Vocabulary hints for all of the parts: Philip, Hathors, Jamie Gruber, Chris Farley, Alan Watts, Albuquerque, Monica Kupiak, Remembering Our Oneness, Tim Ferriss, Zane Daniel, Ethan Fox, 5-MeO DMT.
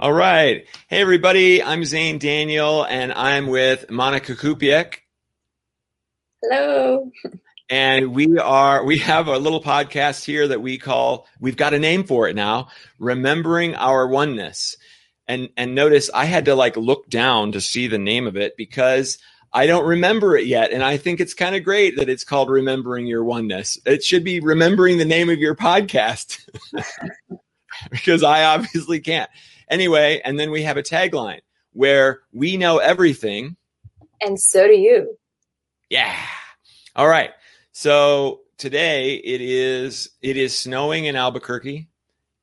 All right. Hey, everybody. I'm Zane Daniel, and I'm with Monica Kupiak. Hello. And we have a little podcast here that we call, we've got a name for it now, Remembering Our Oneness. And notice I had to look down to see the name of it because I don't remember it yet. And I think it's kind of great that it's called Remembering Your Oneness. It should be remembering the name of your podcast because I obviously can't. Anyway, and then we have a tagline where we know everything. And so do you. Yeah. All right. So today it is snowing in Albuquerque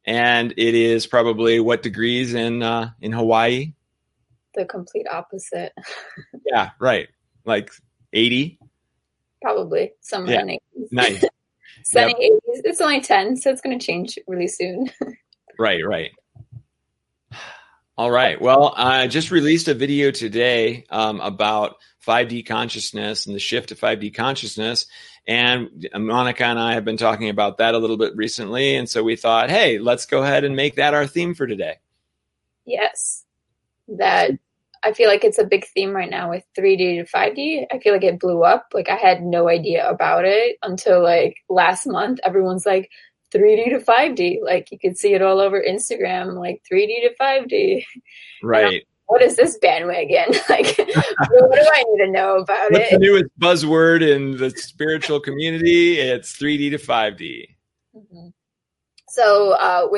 and it is probably what degrees in Hawaii? The complete opposite. Yeah, right. Like 80? Probably. Somewhere in 80s. Nice. Sunny 80s. It's only 10, so it's going to change really soon. Right. All right. Well, I just released a video today about 5D consciousness and the shift to 5D consciousness. And Monica and I have been talking about that a little bit recently. And so we thought, hey, let's go ahead and make that our theme for today. Yes. That I feel like it's a big theme right now with 3D to 5D. I feel like it blew up. I had no idea about it until last month. Everyone's 3D to 5D. You could see it all over Instagram, 3D to 5D. Right. What is this bandwagon? What do I need to know about it? What's the newest buzzword in the spiritual community? It's 3D to 5D. Mm-hmm. So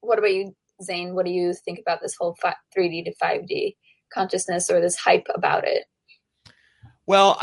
what about you, Zane? What do you think about this whole 3D to 5D consciousness or this hype about it? Well,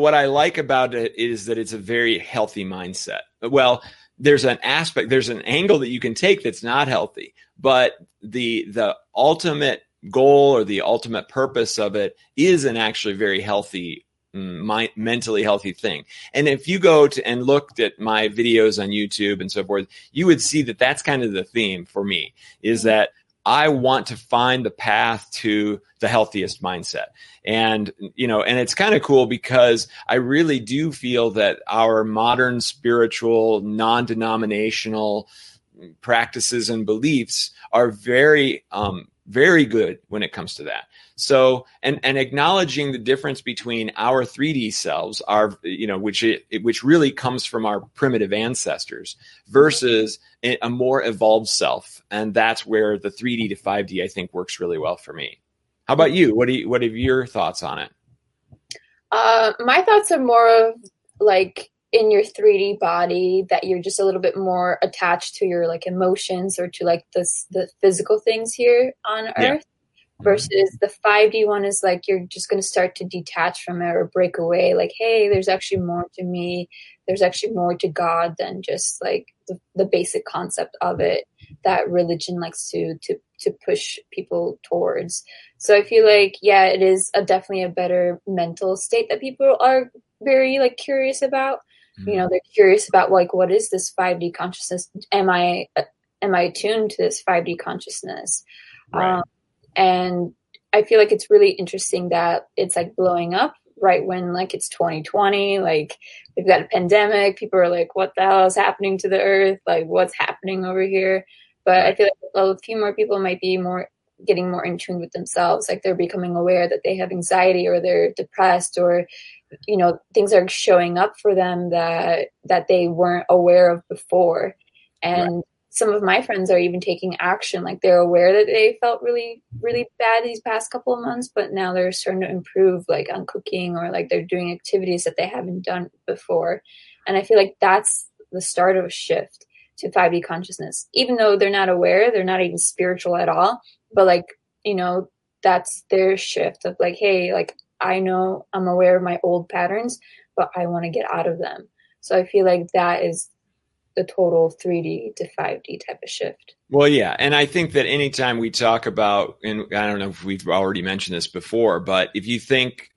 what I like about it is that it's a very healthy mindset. Well, there's an angle that you can take that's not healthy, but the ultimate goal or the ultimate purpose of it is an actually very healthy, mentally healthy thing. And if you go to and looked at my videos on YouTube and so forth, you would see that that's kind of the theme for me is that I want to find the path to the healthiest mindset. And, and it's kind of cool because I really do feel that our modern spiritual, non-denominational practices and beliefs are very, very good when it comes to that. So, and acknowledging the difference between our 3D selves, which really comes from our primitive ancestors versus a more evolved self. And that's where the 3D to 5D, I think, works really well for me. How about you? What are your thoughts on it? My thoughts are more of in your 3D body that you're just a little bit more attached to your emotions or to the physical things here on earth versus the 5D one is you're just going to start to detach from it or break away. Hey, there's actually more to me. There's actually more to God than just the basic concept of it that religion likes to push people towards. So I feel it is definitely a better mental state that people are very curious about. They're curious about what is this 5D consciousness? Am I attuned to this 5D consciousness? Right. And I feel it's really interesting that it's blowing up right when it's 2020. We've got a pandemic. People are what the hell is happening to the earth? What's happening over here? But right. I feel a few more people might be getting more in tune with themselves. They're becoming aware that they have anxiety or they're depressed or things are showing up for them that they weren't aware of before. And right. Some of my friends are even taking action. They're aware that they felt really, really bad these past couple of months, but now they're starting to improve on cooking or they're doing activities that they haven't done before. And I feel that's the start of a shift to 5D consciousness, even though they're not aware, they're not even spiritual at all, but that's their shift of hey, I know I'm aware of my old patterns, but I want to get out of them. So I feel that is the total 3D to 5D type of shift. Well, yeah. And I think that anytime we talk about, and I don't know if we've already mentioned this before, but if you think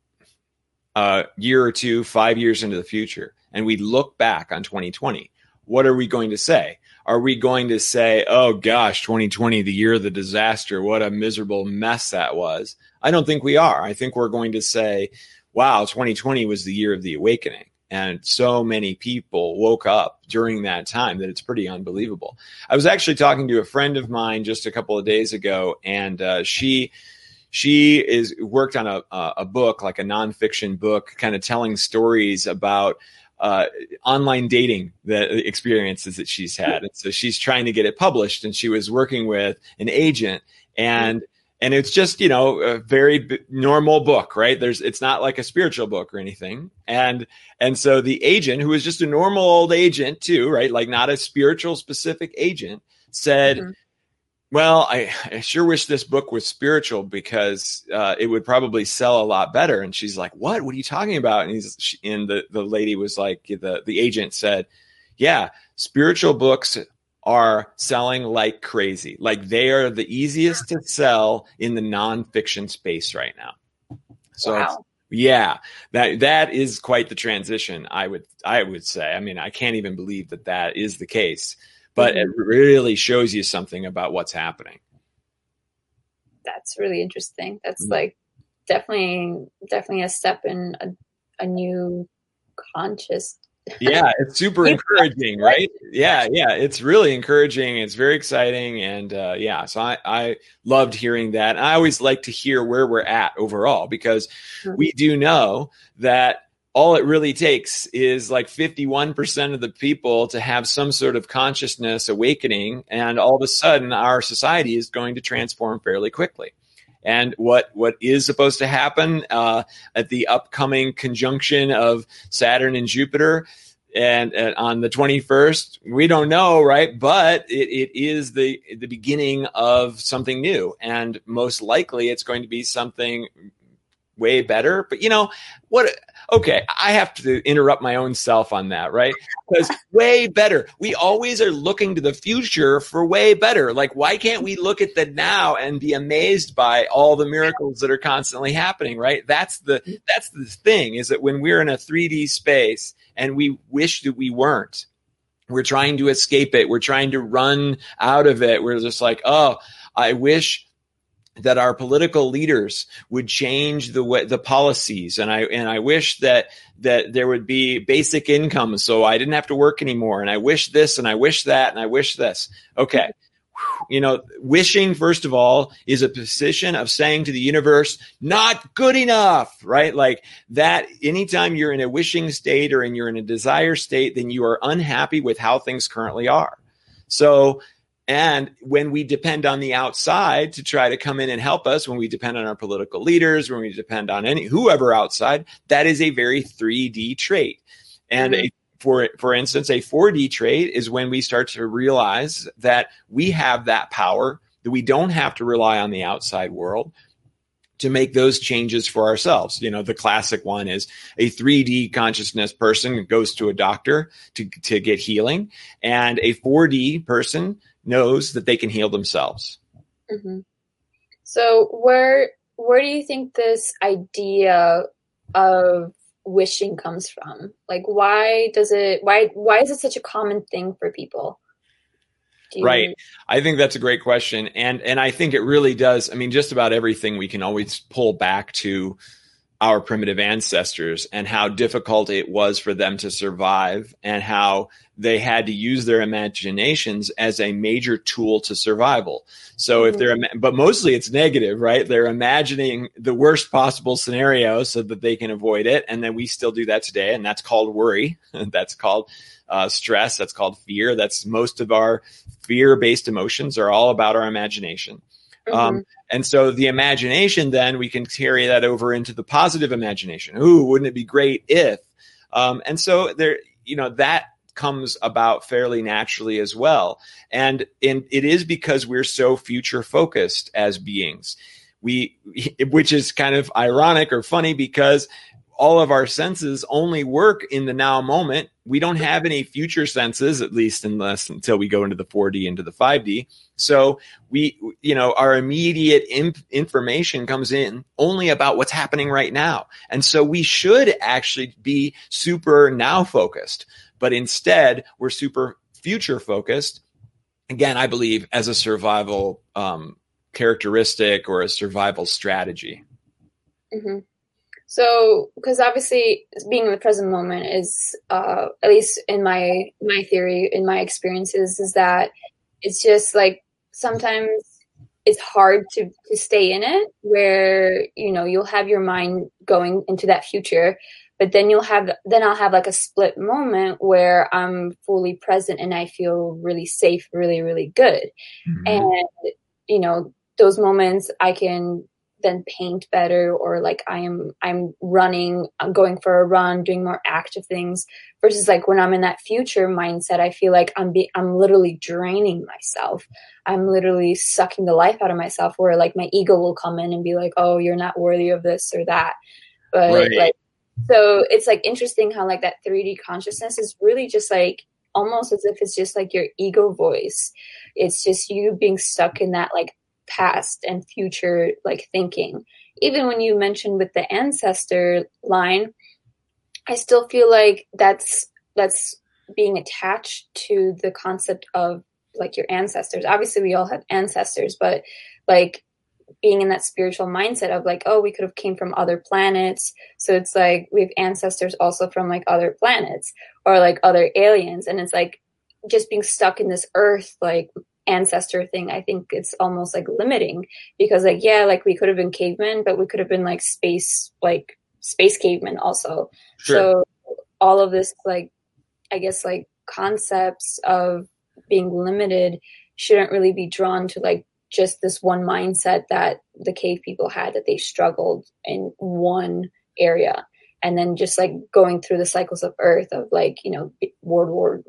a year or two, 5 years into the future, and we look back on 2020, what are we going to say? Are we going to say, oh gosh, 2020, the year of the disaster, what a miserable mess that was? I don't think we are. I think we're going to say, wow, 2020 was the year of the awakening. And so many people woke up during that time that it's pretty unbelievable. I was actually talking to a friend of mine just a couple of days ago, and she worked on a book, like a nonfiction book, kind of telling stories about online dating, the experiences that she's had. And so she's trying to get it published, and she was working with an agent, and it's just, you know, a very normal book, right? It's not like a spiritual book or anything. And so the agent, who was just a normal old agent too, right? Like not a spiritual specific agent, said, well, I sure wish this book was spiritual because it would probably sell a lot better. And she's like, what are you talking about? And the lady was like, the agent said, yeah, spiritual books are selling like crazy. Like they are the easiest to sell in the nonfiction space right now. So wow. Yeah, that is quite the transition. I would say, I mean, I can't even believe that is the case, but it really shows you something about what's happening. That's really interesting. That's like definitely a step in a new conscious. Yeah, it's super encouraging, right? Yeah, it's really encouraging. It's very exciting, and so I loved hearing that. And I always like to hear where we're at overall, because we do know that all it really takes is like 51% of the people to have some sort of consciousness awakening, and all of a sudden our society is going to transform fairly quickly. And what is supposed to happen at the upcoming conjunction of Saturn and Jupiter and on the 21st, we don't know, right? But it is the beginning of something new. And most likely it's going to be something way better. But you know what? Okay, I have to interrupt my own self on that, right? Because way better. We always are looking to the future for way better. Like, why can't we look at the now and be amazed by all the miracles that are constantly happening, right? That's the thing, is that when we're in a 3D space and we wish that we weren't, we're trying to escape it. We're trying to run out of it. We're just like, oh, I wish that our political leaders would change the policies. And I wish that there would be basic income so I didn't have to work anymore. And I wish this, and I wish that, and I wish this. Okay. You know, wishing, first of all, is a position of saying to the universe, not good enough, right? Like that, anytime you're in a wishing state or you're in a desire state, then you are unhappy with how things currently are. And when we depend on the outside to try to come in and help us, when we depend on our political leaders, when we depend on whoever outside, that is a very 3D trait. And for instance, a 4D trait is when we start to realize that we have that power, that we don't have to rely on the outside world to make those changes for ourselves. You know, the classic one is a 3D consciousness person goes to a doctor to get healing, and a 4D person knows that they can heal themselves. So where do you think this idea of wishing comes from? Like, why is it such a common thing for people? Right. I think that's a great question. And I think it really does. I mean, just about everything we can always pull back to our primitive ancestors and how difficult it was for them to survive, and how they had to use their imaginations as a major tool to survival. So if they're, but mostly it's negative, right? They're imagining the worst possible scenario so that they can avoid it. And then we still do that today. And that's called worry. That's called stress. That's called fear. That's most of our fear-based emotions are all about our imagination. And so the imagination, then we can carry that over into the positive imagination. Ooh, wouldn't it be great if, and so there, you know, that comes about fairly naturally as well. And it is because we're so future focused as beings, which is kind of ironic or funny, because all of our senses only work in the now moment. We don't have any future senses, at least until we go into the 4D, into the 5D. So we, you know, our immediate information comes in only about what's happening right now. And so we should actually be super now focused, but instead we're super future focused. Again, I believe as a survival characteristic or a survival strategy. So, because obviously being in the present moment is, at least in my theory, in my experiences, is that it's just like sometimes it's hard to stay in it, where, you know, you'll have your mind going into that future, but then I'll have like a split moment where I'm fully present and I feel really safe, really, really good. Mm-hmm. And, you know, those moments I can then paint better, or like I'm running, I'm going for a run, doing more active things, versus like when I'm in that future mindset, I feel like I'm literally draining myself. I'm literally sucking the life out of myself, where like my ego will come in and be like, oh, you're not worthy of this or that. But right. Like, so it's like interesting how like that 3D consciousness is really just like almost as if it's just like your ego voice. It's just you being stuck in that like past and future like thinking. Even when you mentioned with the ancestor line, I still feel like that's being attached to the concept of like your ancestors. Obviously we all have ancestors, but like being in that spiritual mindset of like, oh, we could have came from other planets, so it's like we have ancestors also from like other planets or like other aliens, and it's like just being stuck in this earth like ancestor thing. I think it's almost like limiting, because like, yeah, like we could have been cavemen, but we could have been like space cavemen also. Sure. So all of this like, I guess like concepts of being limited shouldn't really be drawn to like just this one mindset that the cave people had, that they struggled in one area. And then just like going through the cycles of earth of like, you know, World War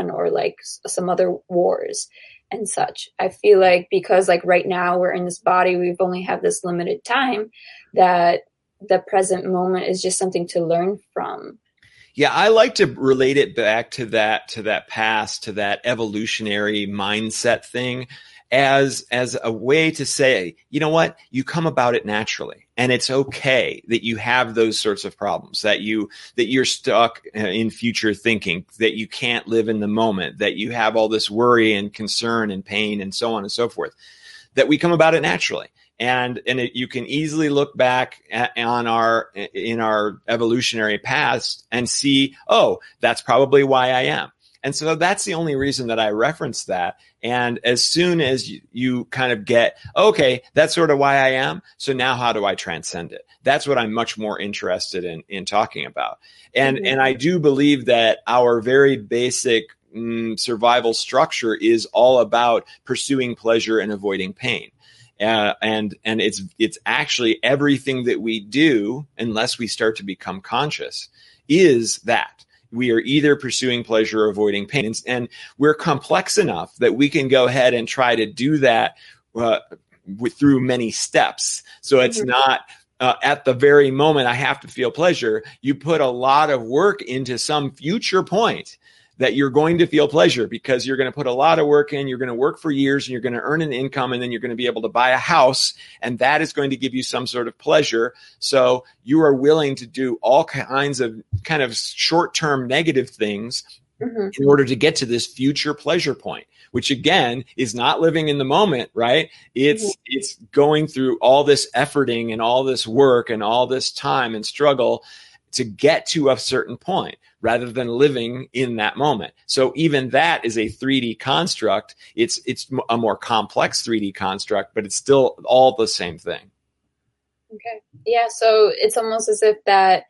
I or like some other wars and such. I feel like because like right now we're in this body, we've only have this limited time, that the present moment is just something to learn from. Yeah, I like to relate it back to that past, to that evolutionary mindset thing as a way to say, you know what, you come about it naturally. And it's okay that you have those sorts of problems, that you're stuck in future thinking, that you can't live in the moment, that you have all this worry and concern and pain and so on and so forth, that we come about it naturally. And you can easily look back in our evolutionary past and see, oh, that's probably why I am. And so that's the only reason that I reference that. And as soon as you kind of get, okay, that's sort of why I am, so now how do I transcend it? That's what I'm much more interested in talking about. And mm-hmm. and I do believe that our very basic survival structure is all about pursuing pleasure and avoiding pain. And it's actually everything that we do, unless we start to become conscious, is that we are either pursuing pleasure or avoiding pain. And we're complex enough that we can go ahead and try to do that through many steps. So it's not at the very moment I have to feel pleasure. You put a lot of work into some future point that you're going to feel pleasure, because you're going to put a lot of work in, you're going to work for years, and you're going to earn an income, and then you're going to be able to buy a house, and that is going to give you some sort of pleasure. So you are willing to do all kinds of kind of short-term negative things mm-hmm. in order to get to this future pleasure point, which again is not living in the moment, right? It's going through all this efforting and all this work and all this time and struggle to get to a certain point, rather than living in that moment. So even that is a 3D construct. It's a more complex 3D construct, but it's still all the same thing. Okay. Yeah. So it's almost as if that,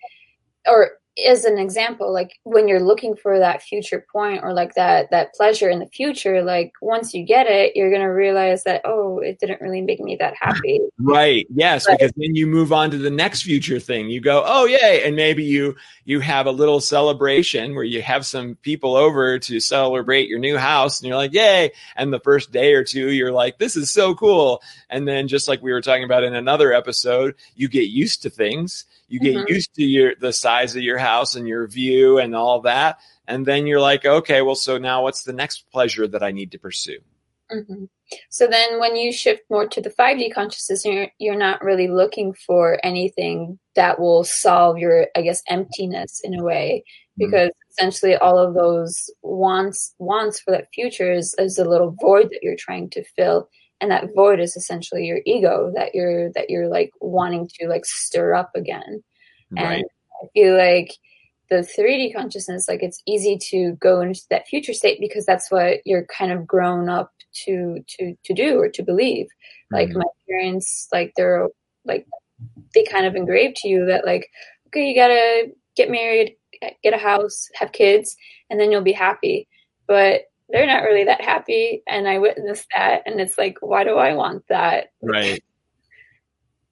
or as an example, like when you're looking for that future point, or like that pleasure in the future, like once you get it, you're going to realize that, oh, it didn't really make me that happy. Right. Yes. But, because then you move on to the next future thing. You go, oh, yay. And maybe you have a little celebration where you have some people over to celebrate your new house, and you're like, yay. And the first day or two, you're like, this is so cool. And then just like we were talking about in another episode, you get used to things. You get mm-hmm. used to the size of your house and your view and all that. And then you're like, okay, well, so now what's the next pleasure that I need to pursue? Mm-hmm. So then when you shift more to the 5D consciousness, you're not really looking for anything that will solve your, I guess, emptiness in a way, because mm-hmm. essentially all of those wants for that future is a little void that you're trying to fill. And that void is essentially your ego that you're like wanting to like stir up again. Right. And I feel like the 3D consciousness, like it's easy to go into that future state because that's what you're kind of grown up to do or to believe. Like my parents, like they're like, they kind of engraved to you that like, okay, you gotta get married, get a house, have kids, and then you'll be happy. But they're not really that happy. And I witnessed that. And it's like, why do I want that? Right.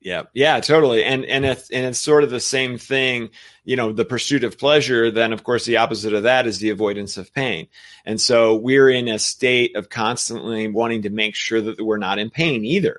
Yeah. Yeah, totally. And it's sort of the same thing, you know, the pursuit of pleasure. Then of course, the opposite of that is the avoidance of pain. And so we're in a state of constantly wanting to make sure that we're not in pain either.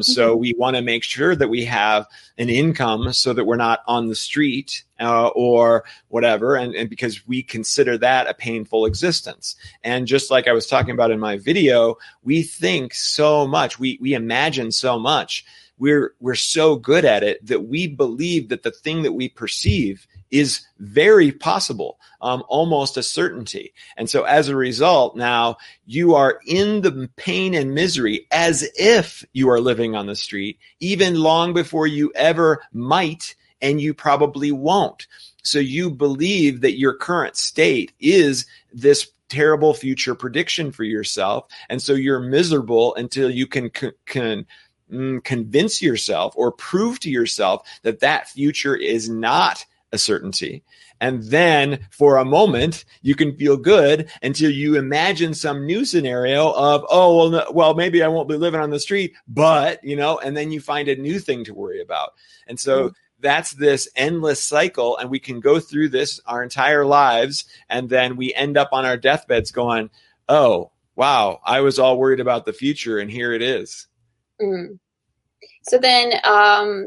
So we want to make sure that we have an income so that we're not on the street or whatever. And because we consider that a painful existence. And just like I was talking about in my video, we think so much, we imagine so much. We're so good at it that we believe that the thing that we perceive is very possible, almost a certainty. And so as a result, now you are in the pain and misery as if you are living on the street, even long before you ever might, and you probably won't. So you believe that your current state is this terrible future prediction for yourself. And so you're miserable until you can convince yourself or prove to yourself that that future is not a certainty. And then for a moment, you can feel good until you imagine some new scenario of, oh, well, no, well, maybe I won't be living on the street, but, you know, and then you find a new thing to worry about. And so that's this endless cycle. And we can go through this our entire lives. And then we end up on our deathbeds going, oh, wow, I was all worried about the future and here it is. Mm. So then,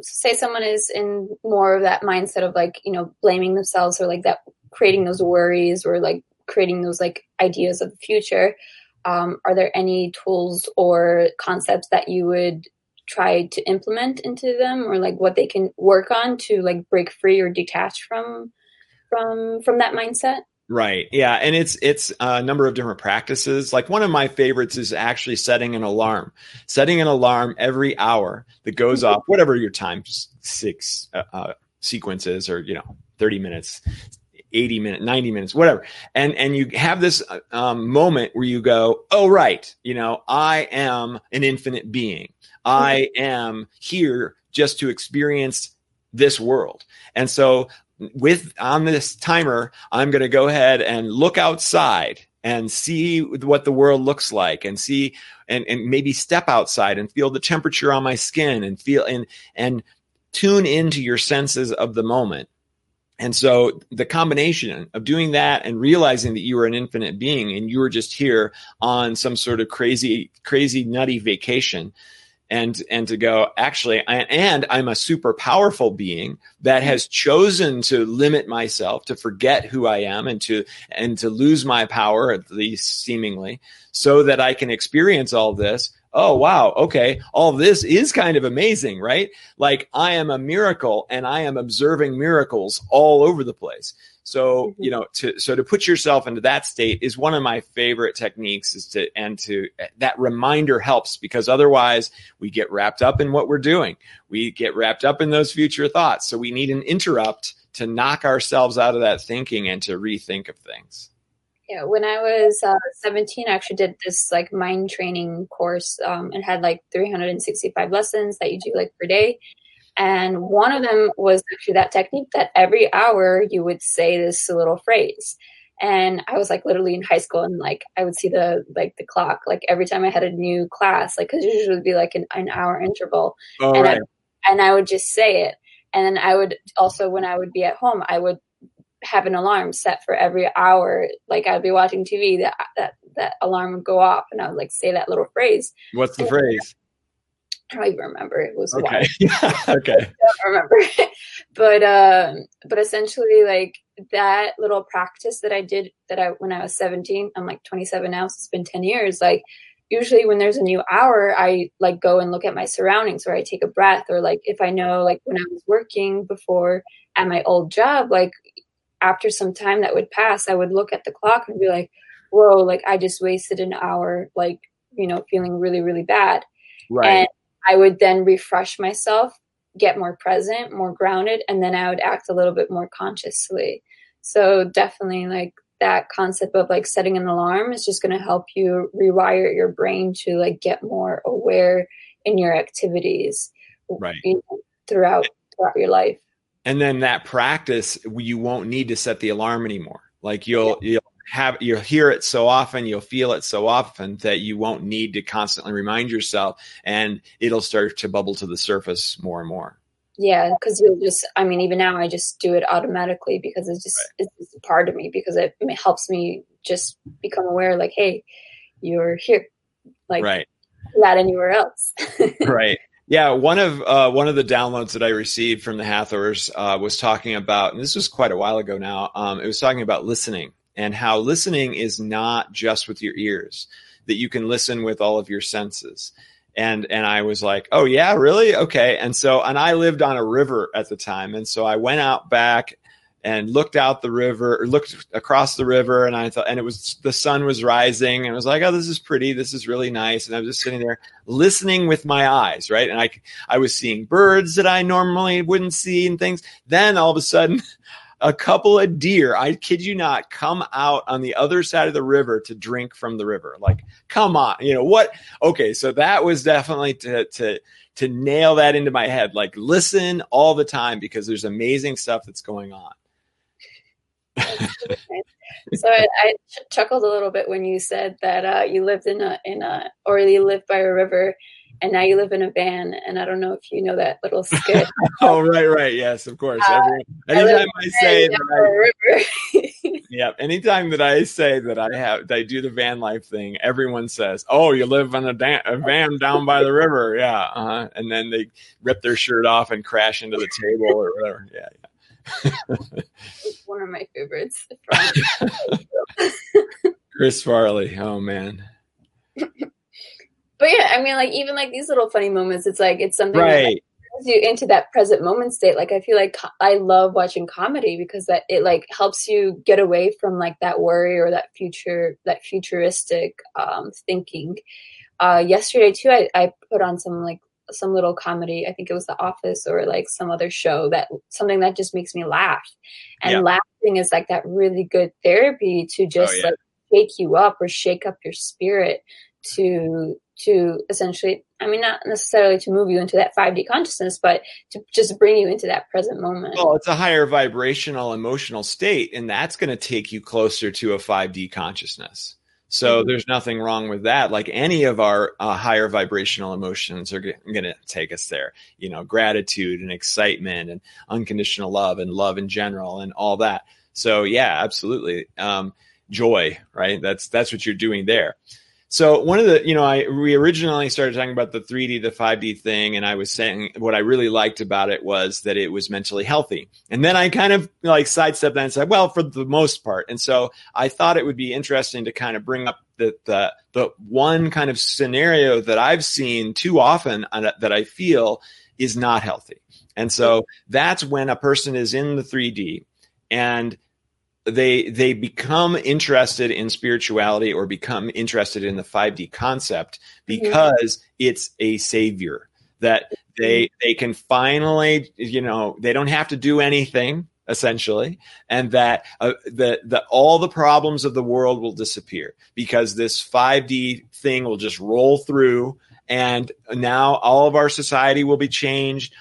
say someone is in more of that mindset of like, you know, blaming themselves or like that, creating those worries or like creating those like ideas of the future. Are there any tools or concepts that you would try to implement into them, or like what they can work on to like break free or detach from that mindset? Right. Yeah. And it's a number of different practices. Like one of my favorites is actually setting an alarm every hour that goes off, whatever your time sequence is, or, you know, 30 minutes, 80 minutes, 90 minutes, whatever. And you have this moment where you go, oh, right. You know, I am an infinite being. I am here just to experience this world. And so on this timer, I'm going to go ahead and look outside and see what the world looks like, and see, and maybe step outside and feel the temperature on my skin, and feel and tune into your senses of the moment. And so the combination of doing that and realizing that you are an infinite being and you are just here on some sort of crazy, crazy nutty vacation. And to go, actually, I'm a super powerful being that has chosen to limit myself, to forget who I am, and to lose my power, at least seemingly, so that I can experience all this. Oh, wow. Okay. All this is kind of amazing, right? Like I am a miracle and I am observing miracles all over the place. So, you know, to put yourself into that state is one of my favorite techniques, and that reminder helps, because otherwise we get wrapped up in what we're doing. We get wrapped up in those future thoughts. So we need an interrupt to knock ourselves out of that thinking and to rethink of things. Yeah. When I was 17, I actually did this like mind training course, and had like 365 lessons that you do like per day. And one of them was actually that technique that every hour you would say this little phrase. And I was like literally in high school, and like I would see the clock, like every time I had a new class, like because usually it would be like an hour interval. Oh, and, right. I would just say it. And then I would also, when I would be at home, I would have an alarm set for every hour. Like I'd be watching TV, that alarm would go off, and I would like say that little phrase. What's the phrase? I don't even remember. It was okay. Okay. I don't remember. But essentially like that little practice that I did when I was 17, I'm like 27 now, so it's been 10 years. Like usually when there's a new hour, I like go and look at my surroundings, or I take a breath, or like if I know, like when I was working before at my old job, like after some time that would pass, I would look at the clock and be like, whoa, like I just wasted an hour, like, you know, feeling really, really bad. Right. And I would then refresh myself get more present, more grounded, and then I would act a little bit more consciously. So definitely like that concept of like setting an alarm is just going to help you rewire your brain to like get more aware in your activities, right, you know, throughout your life. And then that practice, you won't need to set the alarm anymore. Like you'll hear it so often, you'll feel it so often that you won't need to constantly remind yourself, and it'll start to bubble to the surface more and more. Yeah, because you'll just, I mean, even now I just do it automatically because it's just, right, it's just a part of me, because it helps me just become aware, like, hey, you're here, like, right, not anywhere else. Right. Yeah, one of the downloads that I received from the Hathors was talking about, and this was quite a while ago now, it was talking about listening and how listening is not just with your ears, that you can listen with all of your senses. And I was like, oh yeah, really? Okay. And I lived on a river at the time. And so I went out back and looked across the river, and I thought, and it was, the sun was rising, and I was like, oh, this is pretty. This is really nice. And I was just sitting there listening with my eyes, right? And I was seeing birds that I normally wouldn't see and things. Then all of a sudden, a couple of deer, I kid you not, come out on the other side of the river to drink from the river. Like, come on, you know what? Okay, so that was definitely to nail that into my head. Like, listen all the time, because there's amazing stuff that's going on. So I chuckled a little bit when you said that you lived or you lived by a river, and now you live in a van. And I don't know if you know that little skit. Oh, right. Yes, of course. Anytime that I say that I do the van life thing, everyone says, "Oh, you live on a van down by the river." Yeah. Uh-huh. And then they rip their shirt off and crash into the table or whatever. Yeah. Yeah. It's one of my favorites. Chris Farley. Oh man. But yeah, I mean, like, even like these little funny moments, it's like, it's something right, that like, brings you into that present moment state. Like, I feel like I love watching comedy because that it like helps you get away from like that worry or that futuristic thinking. Yesterday too, I put on some little comedy. I think it was The Office or like some other show, that something that just makes me laugh. And laughing is like that really good therapy to just like wake you up or shake up your spirit to essentially, I mean, not necessarily to move you into that 5D consciousness, but to just bring you into that present moment. Well, it's a higher vibrational emotional state, and that's going to take you closer to a 5D consciousness. So there's nothing wrong with that. Like, any of our higher vibrational emotions are going to take us there. You know, gratitude and excitement and unconditional love and love in general and all that. So yeah, absolutely. Joy, right? That's what you're doing there. So one of the, you know, we originally started talking about the 3D, the 5D thing. And I was saying what I really liked about it was that it was mentally healthy. And then I kind of like sidestepped that and said, well, for the most part. And so I thought it would be interesting to kind of bring up the one kind of scenario that I've seen too often that I feel is not healthy. And so that's when a person is in the 3D and they become interested in spirituality or become interested in the 5D concept because it's a savior that they can finally, you know, they don't have to do anything essentially. And that all the problems of the world will disappear because this 5D thing will just roll through. And now all of our society will be changed.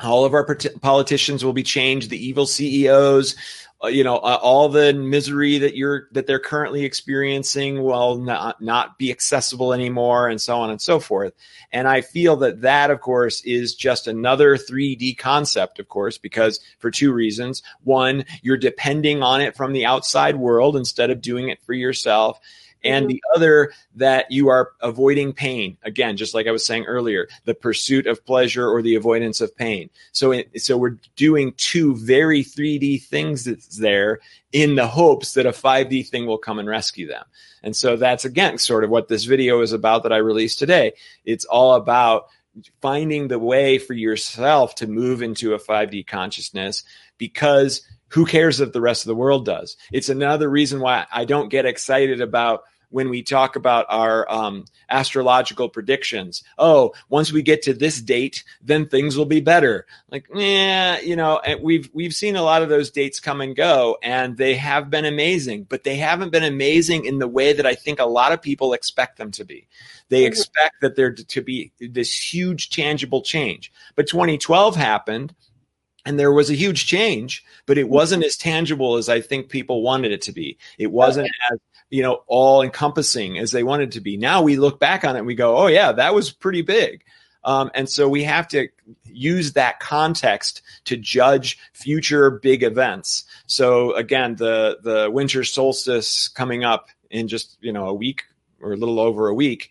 All of our politicians will be changed. The evil CEOs, you know, all the misery that they're currently experiencing will not be accessible anymore, and so on and so forth. And I feel that of course is just another 3D concept, of course, because for two reasons. One, you're depending on it from the outside world instead of doing it for yourself. And the other, that you are avoiding pain. Again, just like I was saying earlier, the pursuit of pleasure or the avoidance of pain. So we're doing two very 3D things that's there in the hopes that a 5D thing will come and rescue them. And so that's, again, sort of what this video is about that I released today. It's all about finding the way for yourself to move into a 5D consciousness, because who cares if the rest of the world does? It's another reason why I don't get excited about when we talk about our astrological predictions. Oh, once we get to this date, then things will be better. Like, yeah, you know, and we've seen a lot of those dates come and go, and they have been amazing, but they haven't been amazing in the way that I think a lot of people expect them to be. They expect that there to be this huge tangible change. But 2012 happened, and there was a huge change, but it wasn't as tangible as I think people wanted it to be. It wasn't as, you know, all encompassing as they wanted to be. Now we look back on it and we go, oh yeah, that was pretty big. And so we have to use that context to judge future big events. So again, the winter solstice coming up in just, you know, a week or a little over a week,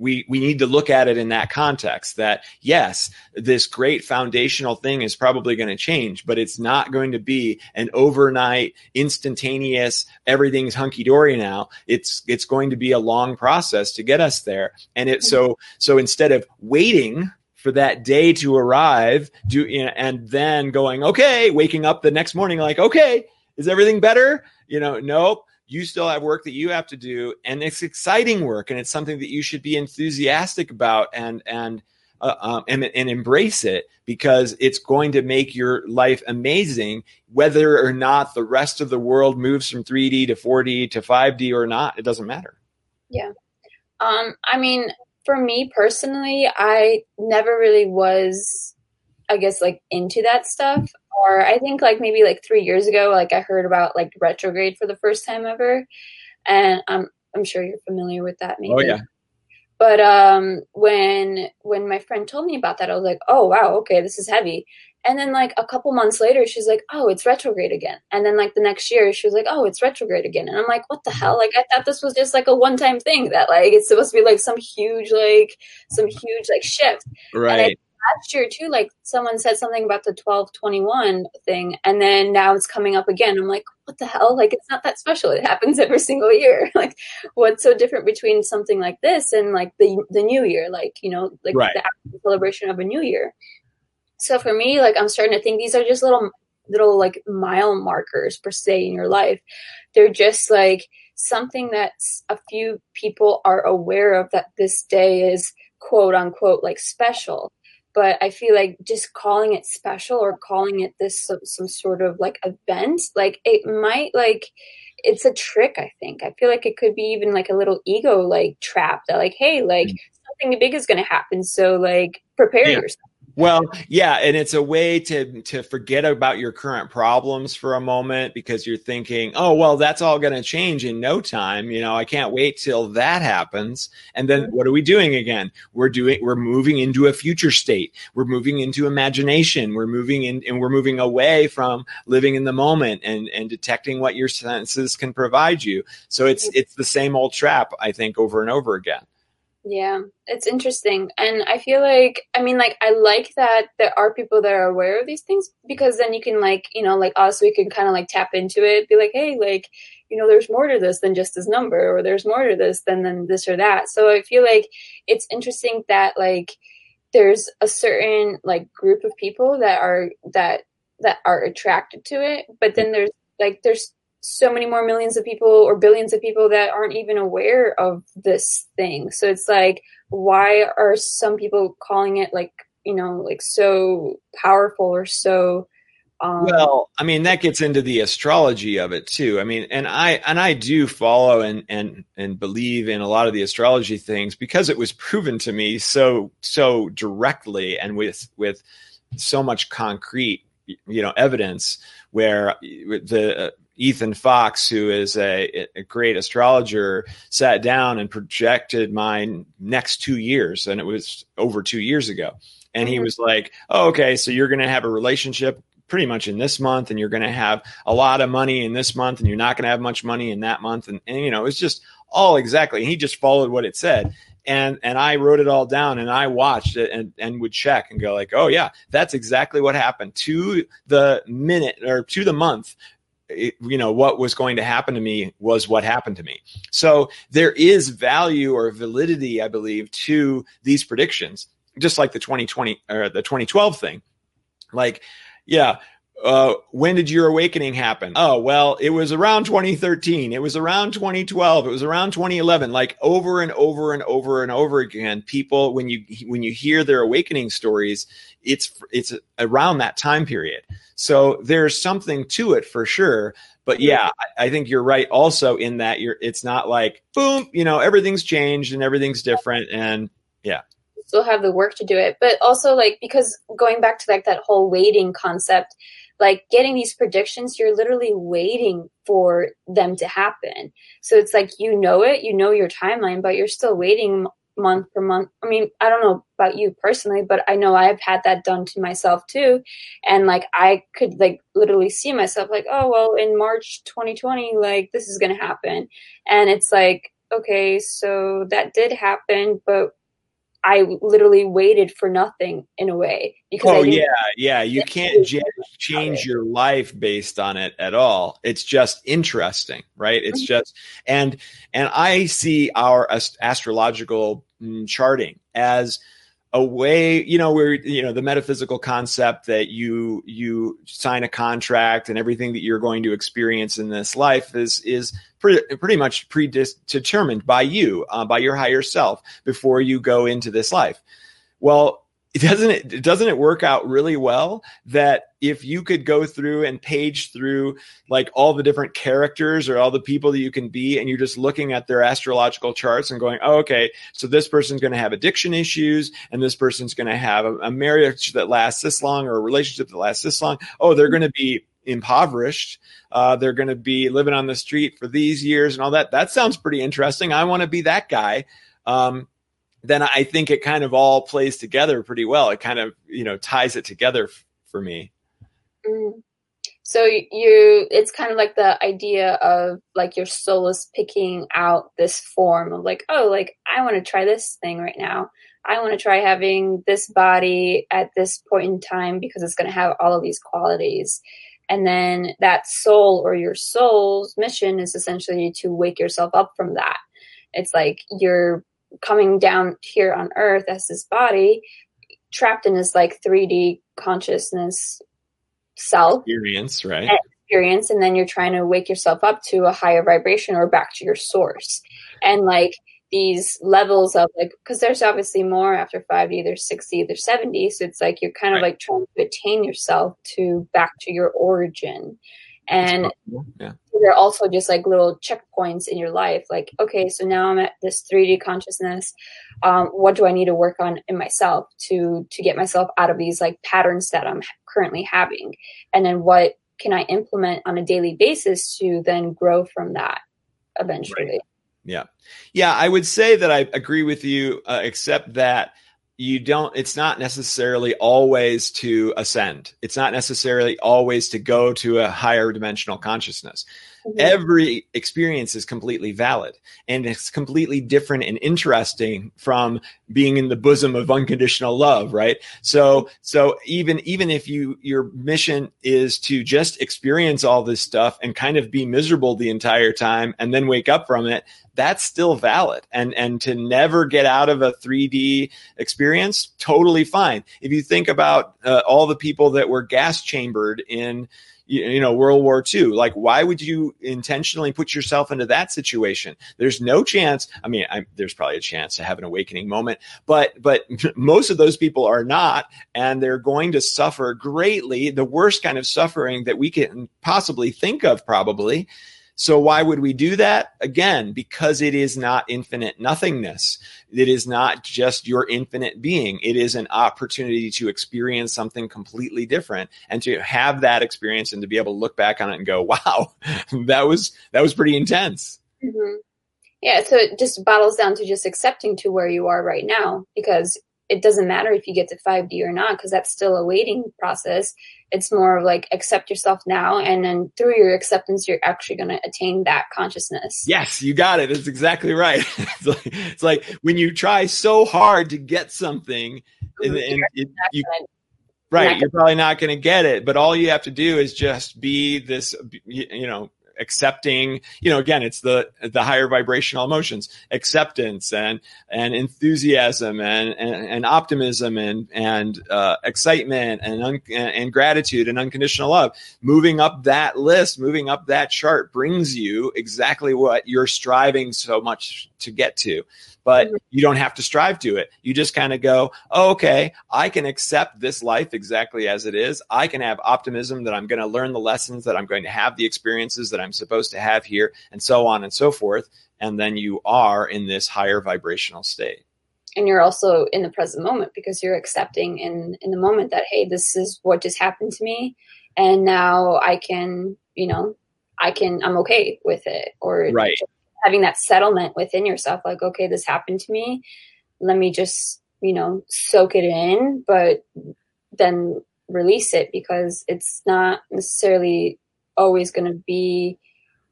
we need to look at it in that context that, yes, this great foundational thing is probably going to change, but it's not going to be an overnight, instantaneous, everything's hunky-dory now. It's going to be a long process to get us there. And it so instead of waiting for that day to arrive, and then going, okay, waking up the next morning like, okay, is everything better? You know, nope. You still have work that you have to do, and it's exciting work, and it's something that you should be enthusiastic about and embrace it, because it's going to make your life amazing, whether or not the rest of the world moves from 3D to 4D to 5D or not. It doesn't matter. Yeah. I mean, for me personally, I never really was, I guess, like, into that stuff. Or I think like maybe like 3 years ago, like I heard about like retrograde for the first time ever. And I'm sure you're familiar with that maybe. Oh yeah. But when my friend told me about that, I was like, oh wow, okay, this is heavy. And then like a couple months later, she's like, oh, it's retrograde again. And then like the next year, she was like, oh, it's retrograde again. And I'm like, what the hell? Like, I thought this was just like a one-time thing that like it's supposed to be like some huge shift. Right. Last year too, like someone said something about the 12/21 thing, and then now it's coming up again. I'm like, what the hell? Like, it's not that special. It happens every single year. Like, what's so different between something like this and like the new year? Like, you know, like right. The actual celebration of a new year. So for me, like, I'm starting to think these are just little like mile markers per se in your life. They're just like something that a few people are aware of, that this day is quote unquote like special. But I feel like just calling it special or calling it this some sort of like event, like it might like it's a trick, I think. I feel like it could be even like a little ego like trap that like, hey, like something big is going to happen. So like prepare yourself. Well, yeah. And it's a way to forget about your current problems for a moment, because you're thinking, oh, well, that's all going to change in no time. You know, I can't wait till that happens. And then what are we doing again? We're moving into a future state. We're moving into imagination. We're moving away from living in the moment and detecting what your senses can provide you. So it's the same old trap, I think, over and over again. Yeah, it's interesting. And I feel like, I mean, like, I like that there are people that are aware of these things, because then you can like, you know, like us, we can kind of like tap into it, be like, hey, like, you know, there's more to this than just this number, or there's more to this than this or that. So I feel like it's interesting that like there's a certain like group of people that are attracted to it. But then there's so many more millions of people or billions of people that aren't even aware of this thing. So it's like, why are some people calling it like, you know, like so powerful or so, well, I mean, that gets into the astrology of it too. I mean, and I do follow and believe in a lot of the astrology things, because it was proven to me so directly and with so much concrete, you know, evidence, where the Ethan Fox, who is a great astrologer, sat down and projected my next 2 years. And it was over 2 years ago. And he was like, oh, okay, so you're going to have a relationship pretty much in this month, and you're going to have a lot of money in this month, and you're not going to have much money in that month. And you know, it's just all exactly. And he just followed what it said. And I wrote it all down, and I watched it and would check and go like, oh yeah, that's exactly what happened to the minute or to the month. You know, what was going to happen to me was what happened to me. So there is value or validity, I believe, to these predictions, just like the 2012 thing. Like, yeah, When did your awakening happen? Oh, well, it was around 2013. It was around 2012. It was around 2011. Like over and over and over and over again, people, when you hear their awakening stories, it's around that time period. So there's something to it for sure. But yeah, I think you're right also in that it's not like, boom, everything's changed and everything's different. And yeah. Still have the work to do it. But also because going back to that whole waiting concept, getting these predictions, you're literally waiting for them to happen. So it's your timeline, but you're still waiting month per month. I mean, I don't know about you personally, but I know I've had that done to myself too. And I could literally see myself in March 2020, this is going to happen. And it's okay, so that did happen, but I literally waited for nothing in a way. Because you can't change your life based on it at all. It's just interesting, right? It's just and I see our astrological charting as a way, the metaphysical concept that you sign a contract and everything that you're going to experience in this life is pretty much predetermined by you, by your higher self before you go into this life. Well, doesn't it work out really well that if you could go through and page through all the different characters or all the people that you can be, and you're just looking at their astrological charts and going, oh, okay, so this person's going to have addiction issues, and this person's going to have a marriage that lasts this long or a relationship that lasts this long. Oh, they're going to be impoverished. They're going to be living on the street for these years and all that. That sounds pretty interesting. I want to be that guy. Then I think it kind of all plays together pretty well. It kind of, ties it together for me. Mm. So it's kind of the idea of your soul is picking out this form of I want to try this thing right now. I want to try having this body at this point in time because it's going to have all of these qualities. And then that soul or your soul's mission is essentially to wake yourself up from that. It's you're coming down here on earth as this body trapped in this 3D consciousness self experience, right? Experience. And then you're trying to wake yourself up to a higher vibration or back to your source. And these levels of because there's obviously more after 5D, there's 6D, there's 7D. So it's you're kind of trying to attain yourself to back to your origin. And yeah. They're also just little checkpoints in your life. Okay, so now I'm at this 3D consciousness. What do I need to work on in myself to get myself out of these patterns that I'm currently having? And then what can I implement on a daily basis to then grow from that eventually? Right. Yeah. Yeah. I would say that I agree with you, except that it's not necessarily always to ascend. It's not necessarily always to go to a higher dimensional consciousness. Mm-hmm. Every experience is completely valid, and it's completely different and interesting from being in the bosom of unconditional love, right? So even if your mission is to just experience all this stuff and kind of be miserable the entire time and then wake up from it, that's still valid. And to never get out of a 3D experience, totally fine. If you think about all the people that were gas chambered in, World War II, why would you intentionally put yourself into that situation? There's no chance. I mean, there's probably a chance to have an awakening moment, but most of those people are not, and they're going to suffer greatly, the worst kind of suffering that we can possibly think of, probably. So why would we do that? Again, because it is not infinite nothingness. It is not just your infinite being. It is an opportunity to experience something completely different and to have that experience and to be able to look back on it and go, wow, that was pretty intense. Mm-hmm. Yeah. So it just bottles down to just accepting to where you are right now, because it doesn't matter if you get to 5D or not, because that's still a waiting process. It's more of accept yourself now, and then through your acceptance, you're actually going to attain that consciousness. Yes, you got it. That's exactly right. It's like when you try so hard to get something, you're probably not going to get it. But all you have to do is just be this, accepting, you know, again, it's the higher vibrational emotions, acceptance and enthusiasm and optimism and excitement and gratitude and unconditional love. Moving up that list, moving up that chart brings you exactly what you're striving so much to get to. But you don't have to strive to it. You just kind of go, oh, okay, I can accept this life exactly as it is. I can have optimism that I'm going to learn the lessons, that I'm going to have the experiences that I'm supposed to have here, and so on and so forth. And then you are in this higher vibrational state. And you're also in the present moment because you're accepting in the moment that, hey, this is what just happened to me. And now I can, you know, I'm okay with it. Or right. Having that settlement within yourself, like, okay, this happened to me. Let me just, you know, soak it in, but then release it, because it's not necessarily always going to be,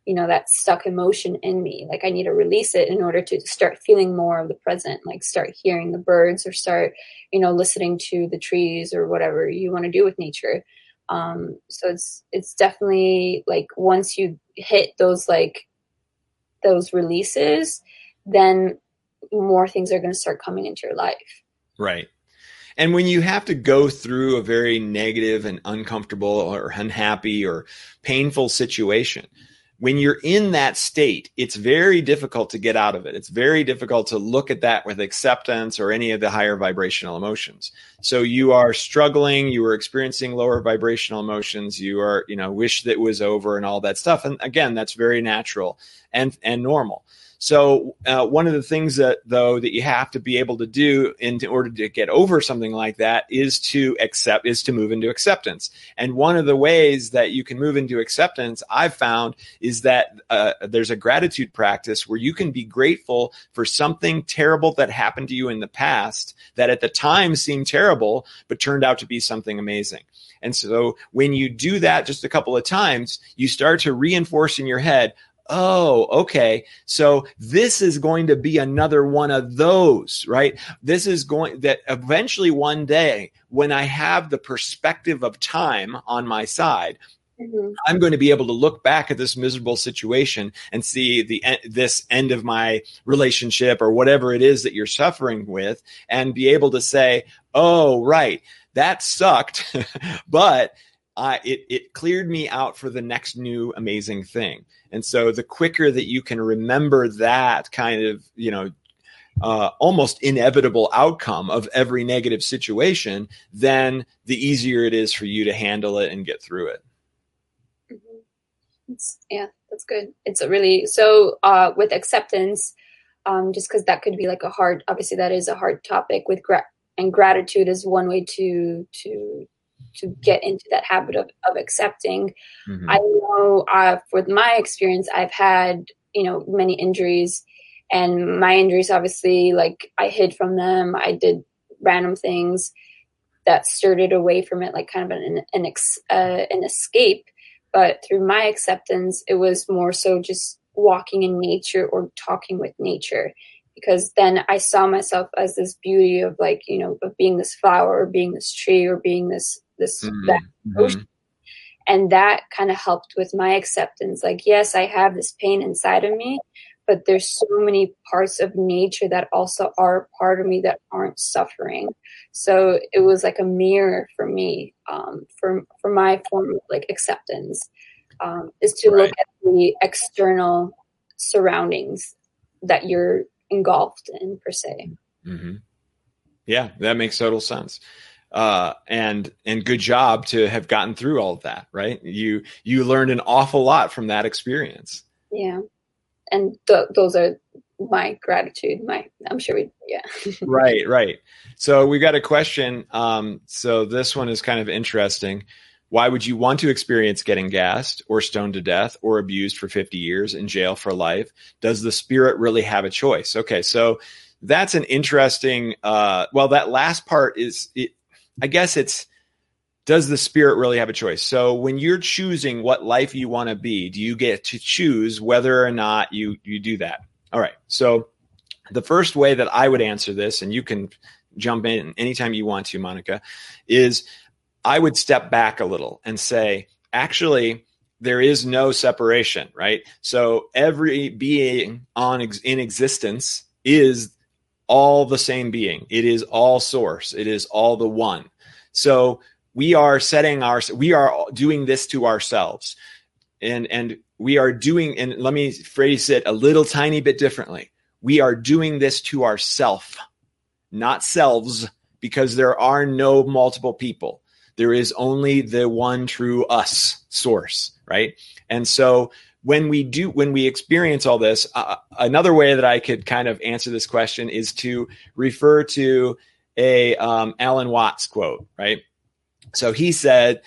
you know, that stuck emotion in me. Like, I need to release it in order to start feeling more of the present, like start hearing the birds or start, you know, listening to the trees or whatever you want to do with nature. So it's definitely like once you hit those releases, then more things are going to start coming into your life. Right. And when you have to go through a very negative and uncomfortable or unhappy or painful situation, when you're in that state, it's very difficult to get out of it. It's very difficult to look at that with acceptance or any of the higher vibrational emotions. So you are struggling, you are experiencing lower vibrational emotions, you are, you know, wish that was over and all that stuff. And again, that's very natural and normal. So one of the things that you have to be able to do in order to get over something like that is to move into acceptance. And one of the ways that you can move into acceptance, I've found, is that there's a gratitude practice where you can be grateful for something terrible that happened to you in the past that at the time seemed terrible, but turned out to be something amazing. And so when you do that just a couple of times, you start to reinforce in your head, oh, okay. So this is going to be another one of those, right? This is going that eventually one day when I have the perspective of time on my side, mm-hmm. I'm going to be able to look back at this miserable situation and see this end of my relationship or whatever it is that you're suffering with and be able to say, oh, right, that sucked, but it cleared me out for the next new amazing thing. And so the quicker that you can remember that kind of, you know, almost inevitable outcome of every negative situation, then the easier it is for you to handle it and get through it. Mm-hmm. Yeah, that's good. It's a really, so with acceptance, just because that could be like obviously that is a hard topic with and gratitude is one way to get into that habit of accepting. Mm-hmm. I know with my experience, I've had, you know, many injuries, and my injuries, obviously, like I hid from them. I did random things that stirred it away from it, like kind of an escape. But through my acceptance, it was more so just walking in nature or talking with nature, because then I saw myself as this beauty of, like, you know, of being this flower or being this tree or being this that ocean. Mm-hmm. And that kind of helped with my acceptance. Like, yes, I have this pain inside of me, but there's so many parts of nature that also are part of me that aren't suffering. So it was like a mirror for me, for my form of like acceptance, is to look at the external surroundings that you're engulfed in, per se. Mm-hmm. Yeah, that makes total sense. And good job to have gotten through all of that, right? You learned an awful lot from that experience. Yeah. And those are my gratitude. I'm sure yeah. Right. So we've got a question. So this one is kind of interesting. Why would you want to experience getting gassed or stoned to death or abused for 50 years in jail for life? Does the spirit really have a choice? Okay. So that's an interesting, that last part is, does the spirit really have a choice? So when you're choosing what life you want to be, do you get to choose whether or not you do that? All right. So the first way that I would answer this, and you can jump in anytime you want to, Monica, is I would step back a little and say, actually, there is no separation, right? So every being in existence is all the same being. It is all source. It is all the one. So we are doing this to ourselves, and we are doing, and let me phrase it a little tiny bit differently. We are doing this to ourself, not selves, because there are no multiple people. There is only the one true us source, right? And so when we experience all this, another way that I could kind of answer this question is to refer to a Alan Watts quote, right? So he said,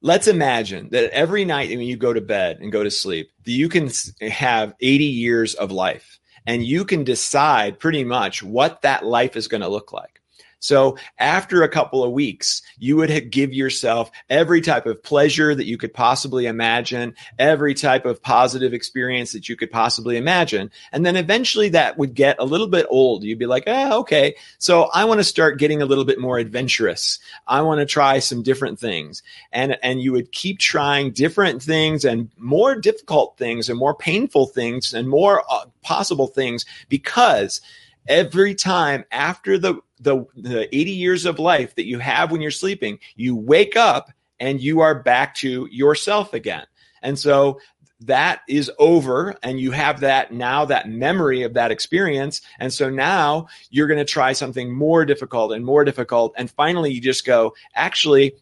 let's imagine that every night when you go to bed and go to sleep, that you can have 80 years of life, and you can decide pretty much what that life is going to look like. So after a couple of weeks, you would give yourself every type of pleasure that you could possibly imagine, every type of positive experience that you could possibly imagine. And then eventually that would get a little bit old. You'd be like, okay, so I want to start getting a little bit more adventurous. I want to try some different things. And you would keep trying different things and more difficult things and more painful things and more possible things, because every time after the 80 years of life that you have when you're sleeping, you wake up and you are back to yourself again. And so that is over, and you have that memory of that experience. And so now you're going to try something more difficult. And finally, you just go, actually,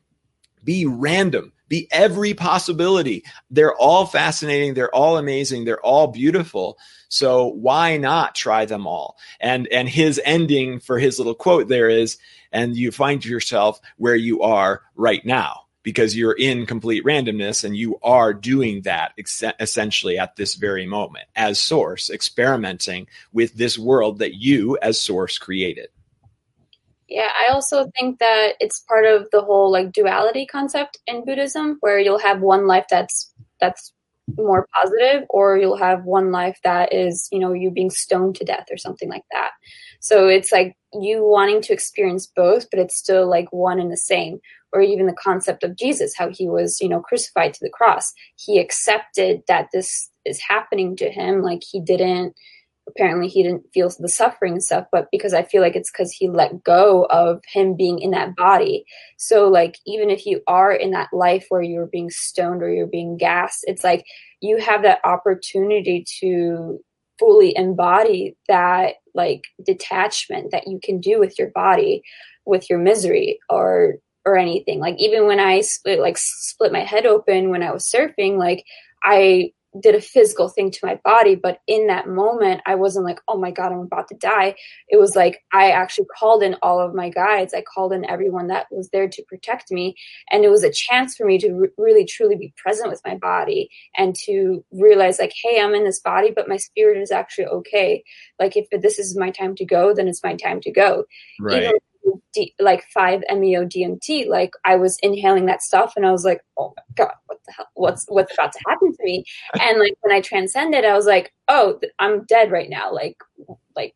be random, be every possibility. They're all fascinating. They're all amazing. They're all beautiful. So why not try them all? And his ending for his little quote there is, and you find yourself where you are right now, because you're in complete randomness, and you are doing that essentially at this very moment as source, experimenting with this world that you as source created. Yeah, I also think that it's part of the whole like duality concept in Buddhism, where you'll have one life that's more positive, or you'll have one life that is, you being stoned to death or something like that. So it's like you wanting to experience both, but it's still like one and the same. Or even the concept of Jesus, how he was, crucified to the cross. He accepted that this is happening to him. Like apparently he didn't feel the suffering and stuff, but because I feel like it's because he let go of him being in that body. So like, even if you are in that life where you're being stoned or you're being gassed, it's like you have that opportunity to fully embody that like detachment that you can do with your body, with your misery or anything. Like even when I split my head open when I was surfing, like I did a physical thing to my body, but in that moment I wasn't like, oh my god, I'm about to die. It was like I actually called in all of my guides. I called in everyone that was there to protect me, and it was a chance for me to really truly be present with my body and to realize like, hey, I'm in this body, but my spirit is actually okay. Like if this is my time to go, then it's my time to go, right? Even like 5-MeO DMT, like I was inhaling that stuff and I was like, oh my god, what the hell, what's about to happen to me? And like when I transcended, I was like, oh, I'm dead right now. Like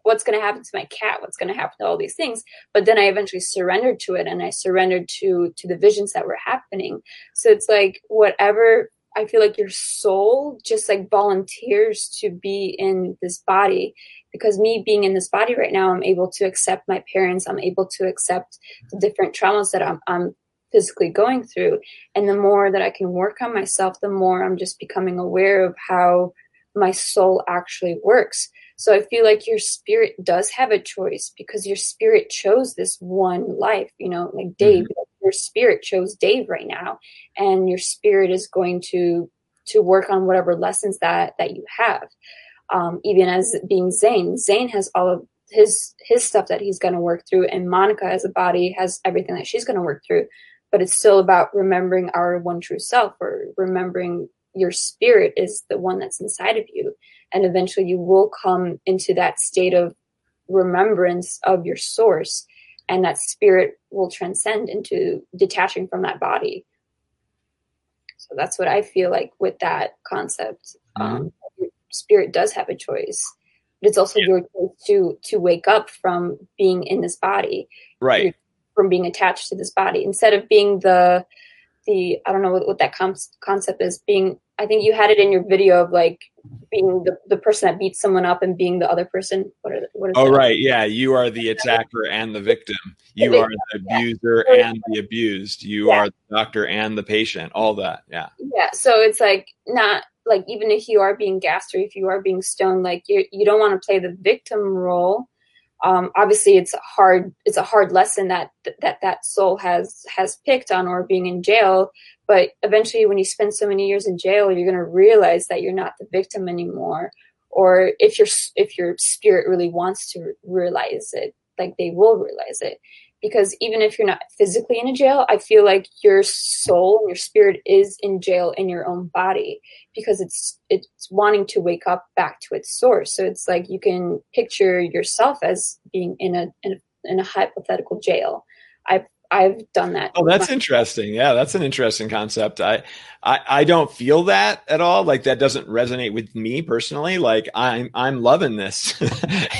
what's going to happen to my cat? What's going to happen to all these things? But then I eventually surrendered to it, and I surrendered to the visions that were happening. So it's like whatever, I feel like your soul just like volunteers to be in this body, because me being in this body right now, I'm able to accept my parents. I'm able to accept the different traumas that I'm physically going through. And the more that I can work on myself, the more I'm just becoming aware of how my soul actually works. So I feel like your spirit does have a choice, because your spirit chose this one life, like Dave, your spirit chose Dave right now, and your spirit is going to work on whatever lessons that you have. Even as being Zane has all of his stuff that he's going to work through. And Monica as a body has everything that she's going to work through, but it's still about remembering our one true self, or remembering your spirit is the one that's inside of you. And eventually you will come into that state of remembrance of your source, and that spirit will transcend into detaching from that body. So that's what I feel like with that concept. Your spirit does have a choice, but it's also your choice to wake up from being in this body, right? From being attached to this body, instead of being the the, I don't know what that concept is, being, I think you had it in your video of like being the person that beats someone up and being the other person. What is that? Right. Yeah. You are the attacker and the victim. You are the abuser and the abused. You are the doctor and the patient, all that. Yeah. Yeah. So it's like, not like, even if you are being gassed or if you are being stoned, like you don't want to play the victim role. Obviously it's a hard lesson that soul has picked on, or being in jail. But eventually when you spend so many years in jail, you're going to realize that you're not the victim anymore. Or if your spirit really wants to realize it, like they will realize it. Because even if you're not physically in a jail, I feel like your soul and your spirit is in jail in your own body, because it's wanting to wake up back to its source. So it's like you can picture yourself as being in a hypothetical jail. I've done that. Oh, that's interesting. Yeah, that's an interesting concept. I don't feel that at all. Like, that doesn't resonate with me personally. Like, I'm loving this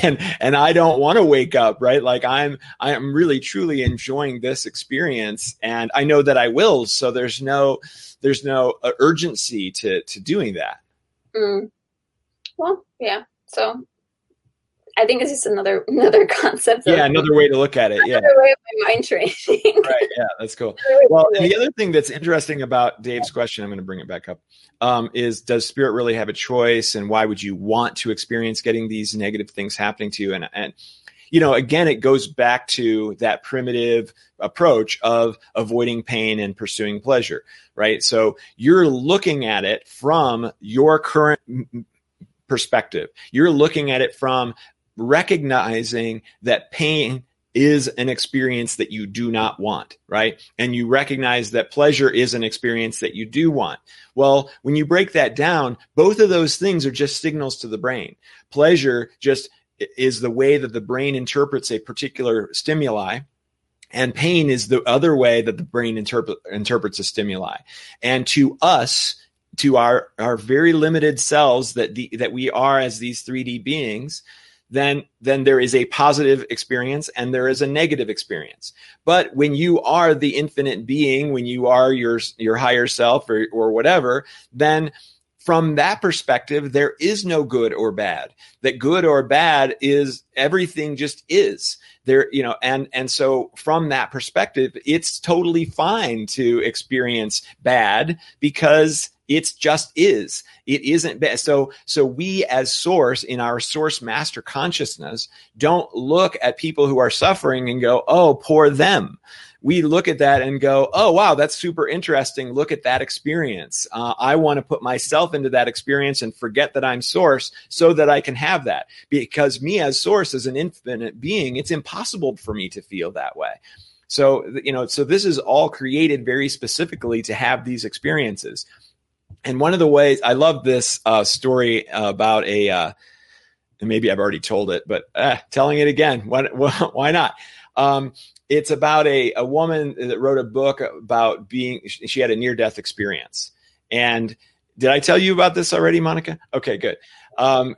and I don't want to wake up, right? Like, I am really truly enjoying this experience, and I know that I will. So there's no urgency to doing that. Mm. Well, yeah. So I think it's just another concept. Another way to look at it. Yeah, another way of my mind training. Right. Yeah, that's cool. Well, and the other thing that's interesting about Dave's question, I'm going to bring it back up, is, does spirit really have a choice, and why would you want to experience getting these negative things happening to you? And you know, again, it goes back to that primitive approach of avoiding pain and pursuing pleasure, right? So you're looking at it from your current perspective. You're looking at it from recognizing that pain is an experience that you do not want, right? And you recognize that pleasure is an experience that you do want. Well, when you break that down, both of those things are just signals to the brain. Pleasure just is the way that the brain interprets a particular stimuli, and pain is the other way that the brain interprets a stimuli. And to us, to our very limited selves that we are as these 3D beings, then there is a positive experience and there is a negative experience. But when you are the infinite being, when you are your higher self or whatever, then from that perspective, there is no good or bad. That good or bad is, everything just is there, you know, and so from that perspective, it's totally fine to experience bad, because it's just is. It isn't bad. So we as source, in our source master consciousness, don't look at people who are suffering and go, oh, poor them. We look at that and go, oh, wow, that's super interesting. Look at that experience. I want to put myself into that experience and forget that I'm source so that I can have that. Because me as source, as an infinite being, it's impossible for me to feel that way. So, you know, so this is all created very specifically to have these experiences. And one of the ways, I love this story about and maybe I've already told it, but telling it again, why not? It's about a woman that wrote a book about she had a near-death experience. And did I tell you about this already, Monica? Okay, good.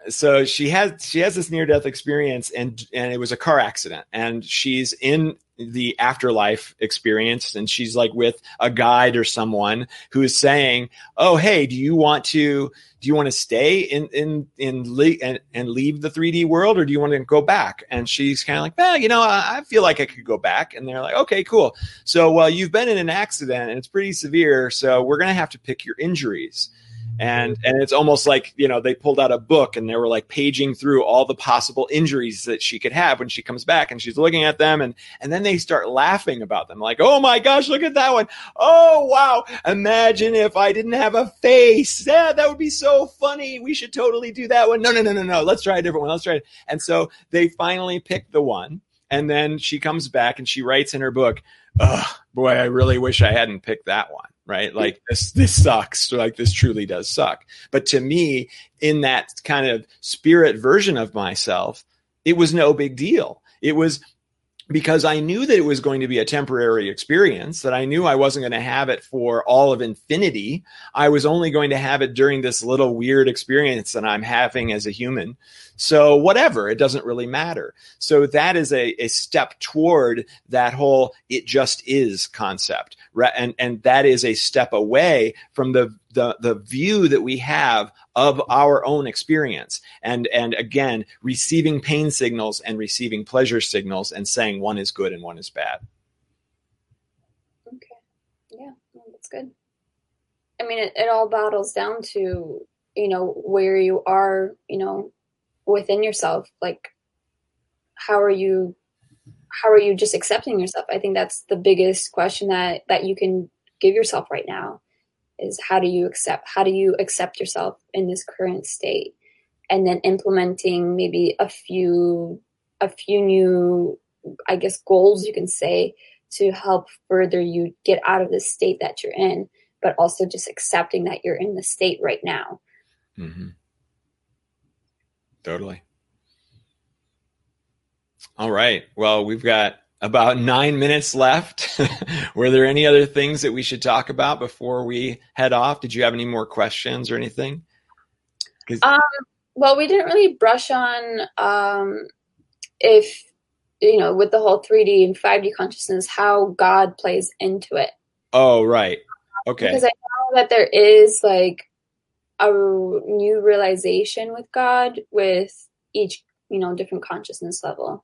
So she has this near-death experience, and it was a car accident, and she's in the afterlife experience, and she's like with a guide or someone who is saying, oh, hey, do you want to stay and leave the 3D world, or do you want to go back? And she's kind of like, I feel like I could go back. And they're like, okay, cool. So, well, you've been in an accident and it's pretty severe, so we're going to have to pick your injuries. And it's almost like, you know, they pulled out a book and they were like paging through all the possible injuries that she could have when she comes back, and she's looking at them, and then they start laughing about them, like, oh my gosh, look at that one. Oh, wow. Imagine if I didn't have a face. Yeah, that would be so funny. We should totally do that one. No. Let's try a different one. Let's try it. And so they finally picked the one, and then she comes back and she writes in her book, oh boy, I really wish I hadn't picked that one. Right? Like this sucks. Like, this truly does suck. But to me, in that kind of spirit version of myself, it was no big deal. It was, because I knew that it was going to be a temporary experience, that I knew I wasn't going to have it for all of infinity. I was only going to have it during this little weird experience that I'm having as a human. So whatever, it doesn't really matter. So that is a step toward that whole it just is concept. Right? And that is a step away from the view that we have of our own experience. And again, receiving pain signals and receiving pleasure signals and saying one is good and one is bad. Okay. Yeah, well, that's good. I mean, it all bottles down to, you know, where you are, you know, within yourself. Like, how are you just accepting yourself? I think that's the biggest question that you can give yourself right now. Is how do you accept yourself in this current state, and then implementing maybe a few new, I guess, goals you can say to help further you get out of the state that you're in, but also just accepting that you're in the state right now. Mm-hmm. Totally. All right. Well, we've got about 9 minutes left. Were there any other things that we should talk about before we head off? Did you have any more questions or anything? Well, we didn't really brush on if, you know, with the whole 3D and 5D consciousness, how God plays into it. Oh, right. Okay. Because I know that there is like a new realization with God with each, you know, different consciousness level.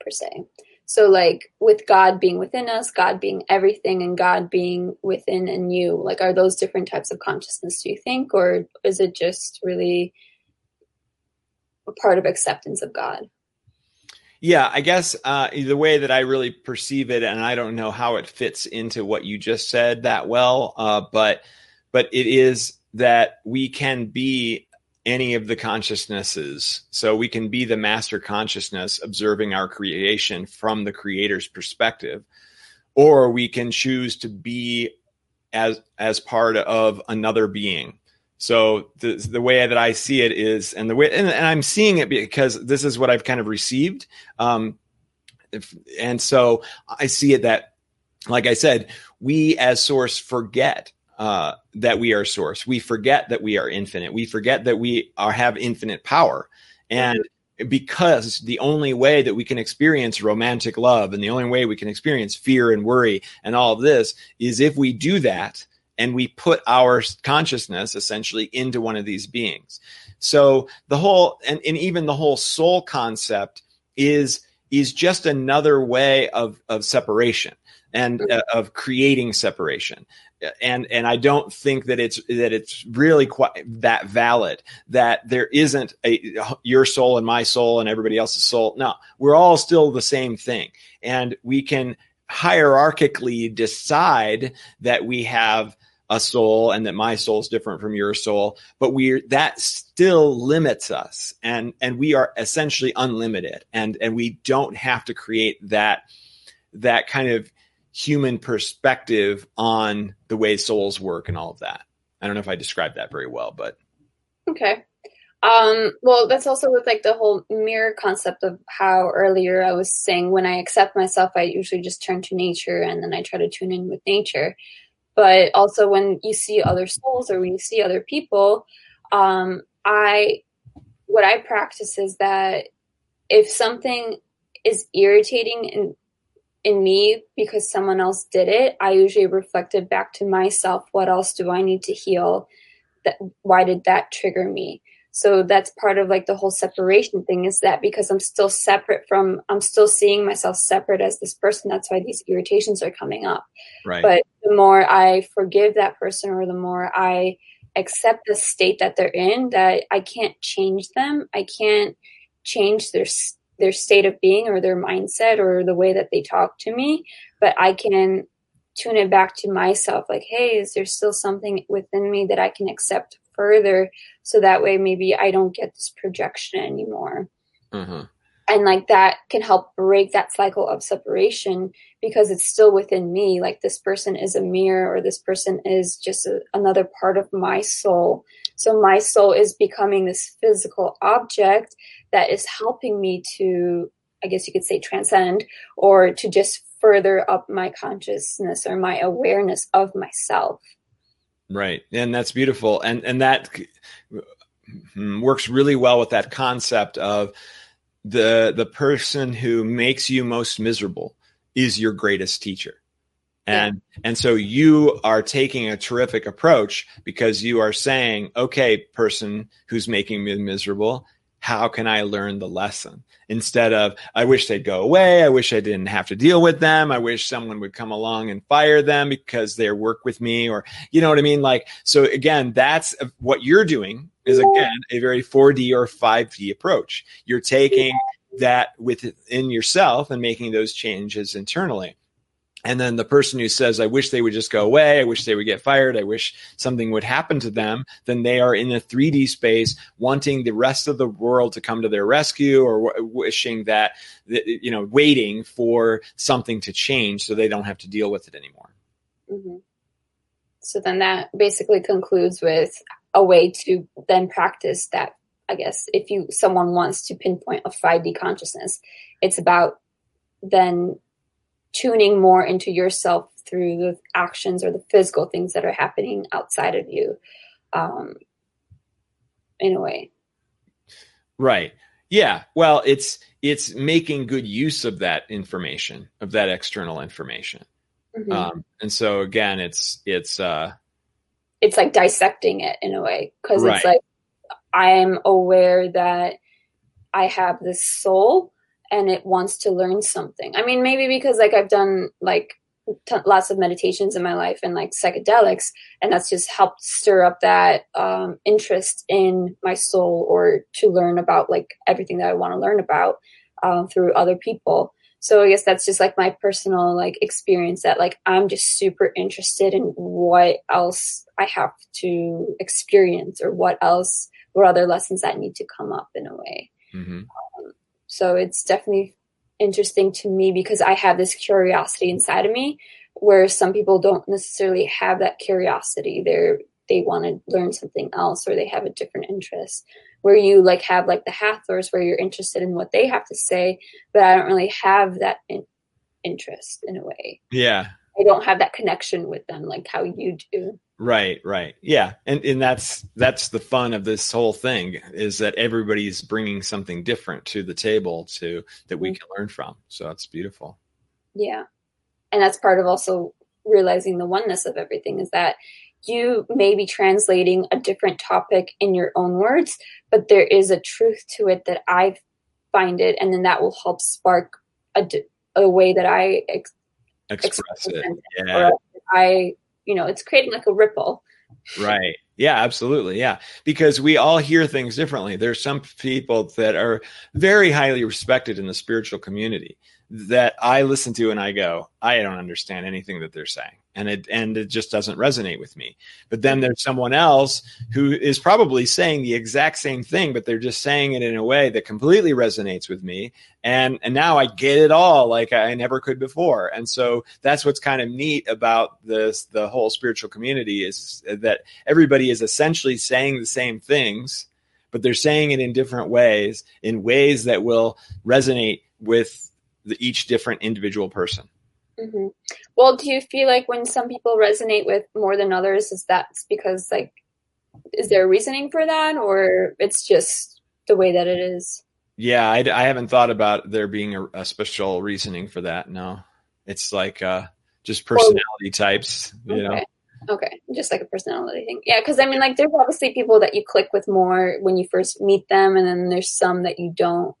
Per se. So like with God being within us, God being everything, and God being within and you, like, are those different types of consciousness, do you think, or is it just really a part of acceptance of God? Yeah, I guess the way that I really perceive it, and I don't know how it fits into what you just said that well, but it is that we can be any of the consciousnesses. So we can be the master consciousness observing our creation from the creator's perspective, or we can choose to be as part of another being. So the way that I see it is, and the way, and I'm seeing it because this is what I've kind of received. And so I see it that, like I said, we as source forget that we are source. We forget that we are infinite. We forget that we have infinite power. And because the only way that we can experience romantic love and the only way we can experience fear and worry and all of this is if we do that and we put our consciousness essentially into one of these beings. So the whole, and even the whole soul concept is just another way of separation and of creating separation. And I don't think that it's really quite that valid, that there isn't your soul and my soul and everybody else's soul. No, we're all still the same thing. And we can hierarchically decide that we have a soul and that my soul is different from your soul, but that still limits us. And we are essentially unlimited, and we don't have to create that kind of human perspective on the way souls work and all of that. I don't know if I described that very well, but. Okay. Well, that's also with like the whole mirror concept of how earlier I was saying, when I accept myself, I usually just turn to nature and then I try to tune in with nature. But also when you see other souls or when you see other people, what I practice is that if something is irritating in me because someone else did it, I usually reflected back to myself, what else do I need to heal? Why did that trigger me? So that's part of like the whole separation thing, is that because I'm still separate from, I'm still seeing myself separate as this person, that's why these irritations are coming up. Right. But the more I forgive that person, or the more I accept the state that they're in, that I can't change them, I can't change their state of being or their mindset or the way that they talk to me, but I can tune it back to myself. Like, hey, is there still something within me that I can accept further? So that way maybe I don't get this projection anymore. Uh-huh. And like that can help break that cycle of separation, because it's still within me. Like, this person is a mirror, or this person is just another part of my soul. So my soul is becoming this physical object that is helping me to I guess you could say, transcend, or to just further up my consciousness or my awareness of myself. Right. And that's beautiful. And that works really well with that concept of the person who makes you most miserable is your greatest teacher. And so you are taking a terrific approach because you are saying, okay, person who's making me miserable, how can I learn the lesson? Instead of, I wish they'd go away. I wish I didn't have to deal with them. I wish someone would come along and fire them because they work with me, or, you know what I mean? Like, so again, that's what you're doing is, again, a very 4D or 5D approach. You're taking that within yourself and making those changes internally. And then the person who says, I wish they would just go away. I wish they would get fired. I wish something would happen to them. Then they are in a 3D space wanting the rest of the world to come to their rescue, or wishing that, you know, waiting for something to change so they don't have to deal with it anymore. Mm-hmm. So then that basically concludes with a way to then practice that. I guess if someone wants to pinpoint a 5D consciousness, it's about then tuning more into yourself through the actions or the physical things that are happening outside of you, in a way. Right. Yeah. Well, it's making good use of that information, of that external information. Mm-hmm. And so again, it's like dissecting it in a way, because It's like, I'm aware that I have this soul and it wants to learn something. I mean, maybe because like I've done like lots of meditations in my life and like psychedelics, and that's just helped stir up that interest in my soul, or to learn about like everything that I want to learn about through other people. So I guess that's just like my personal like experience that like I'm just super interested in what else I have to experience, or what other lessons that need to come up in a way. Mm-hmm. So it's definitely interesting to me because I have this curiosity inside of me, where some people don't necessarily have that curiosity. They want to learn something else, or they have a different interest, where you like have like the Hathors, where you're interested in what they have to say, but I don't really have that interest in a way. Yeah. I don't have that connection with them like how you do. Right. Yeah. And that's the fun of this whole thing, is that everybody's bringing something different to the table that we can learn from. So that's beautiful. Yeah. And that's part of also realizing the oneness of everything, is that you may be translating a different topic in your own words, but there is a truth to it that I find it. And then that will help spark a way that I express it. Yeah. It's creating like a ripple. Right. Yeah, absolutely. Yeah. Because we all hear things differently. There's some people that are very highly respected in the spiritual community that I listen to and I go, I don't understand anything that they're saying. And it just doesn't resonate with me. But then there's someone else who is probably saying the exact same thing, but they're just saying it in a way that completely resonates with me. And now I get it all like I never could before. And so that's what's kind of neat about the whole spiritual community, is that everybody is essentially saying the same things, but they're saying it in different ways, in ways that will resonate with each different individual person. Mm-hmm. Well, do you feel like when some people resonate with more than others, is that's because like, is there a reasoning for that, or it's just the way that it is? Yeah, I haven't thought about there being a special reasoning for that. No, it's like just personality types, you know? Okay, just like a personality thing. Yeah, because I mean, like, there's obviously people that you click with more when you first meet them, and then there's some that you don't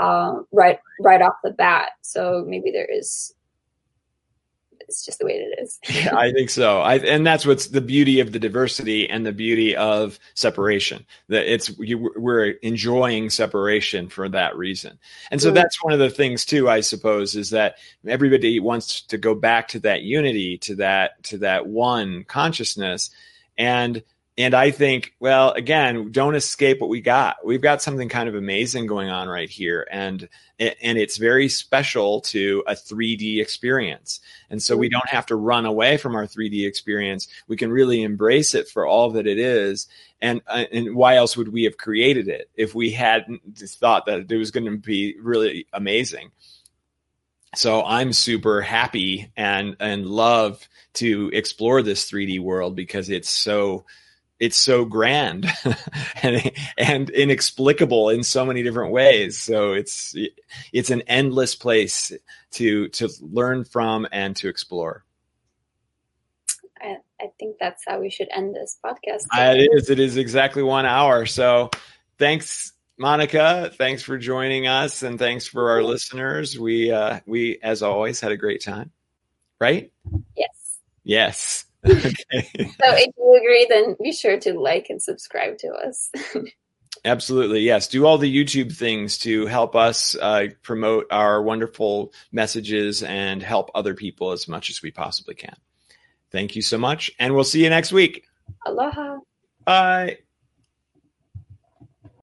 right off the bat. So maybe there is. It's just the way it is. Yeah, I think so. And that's what's the beauty of the diversity and the beauty of separation. That we're enjoying separation for that reason. And so that's one of the things too, I suppose, is that everybody wants to go back to that unity, to that one consciousness. And And I think, well, again, don't escape what we got. We've got something kind of amazing going on right here. And it's very special to a 3D experience. And so we don't have to run away from our 3D experience. We can really embrace it for all that it is. And why else would we have created it if we hadn't thought that it was going to be really amazing? So I'm super happy and love to explore this 3D world because it's so grand and inexplicable in so many different ways. So it's an endless place to learn from and to explore. I think that's how we should end this podcast. It is exactly 1 hour. So thanks, Monica. Thanks for joining us. And thanks for our listeners. We, as always, had a great time, right? Yes. Okay. So if you agree, then be sure to like and subscribe to us. Absolutely. Yes. Do all the YouTube things to help us promote our wonderful messages and help other people as much as we possibly can. Thank you so much. And we'll see you next week. Aloha. Bye.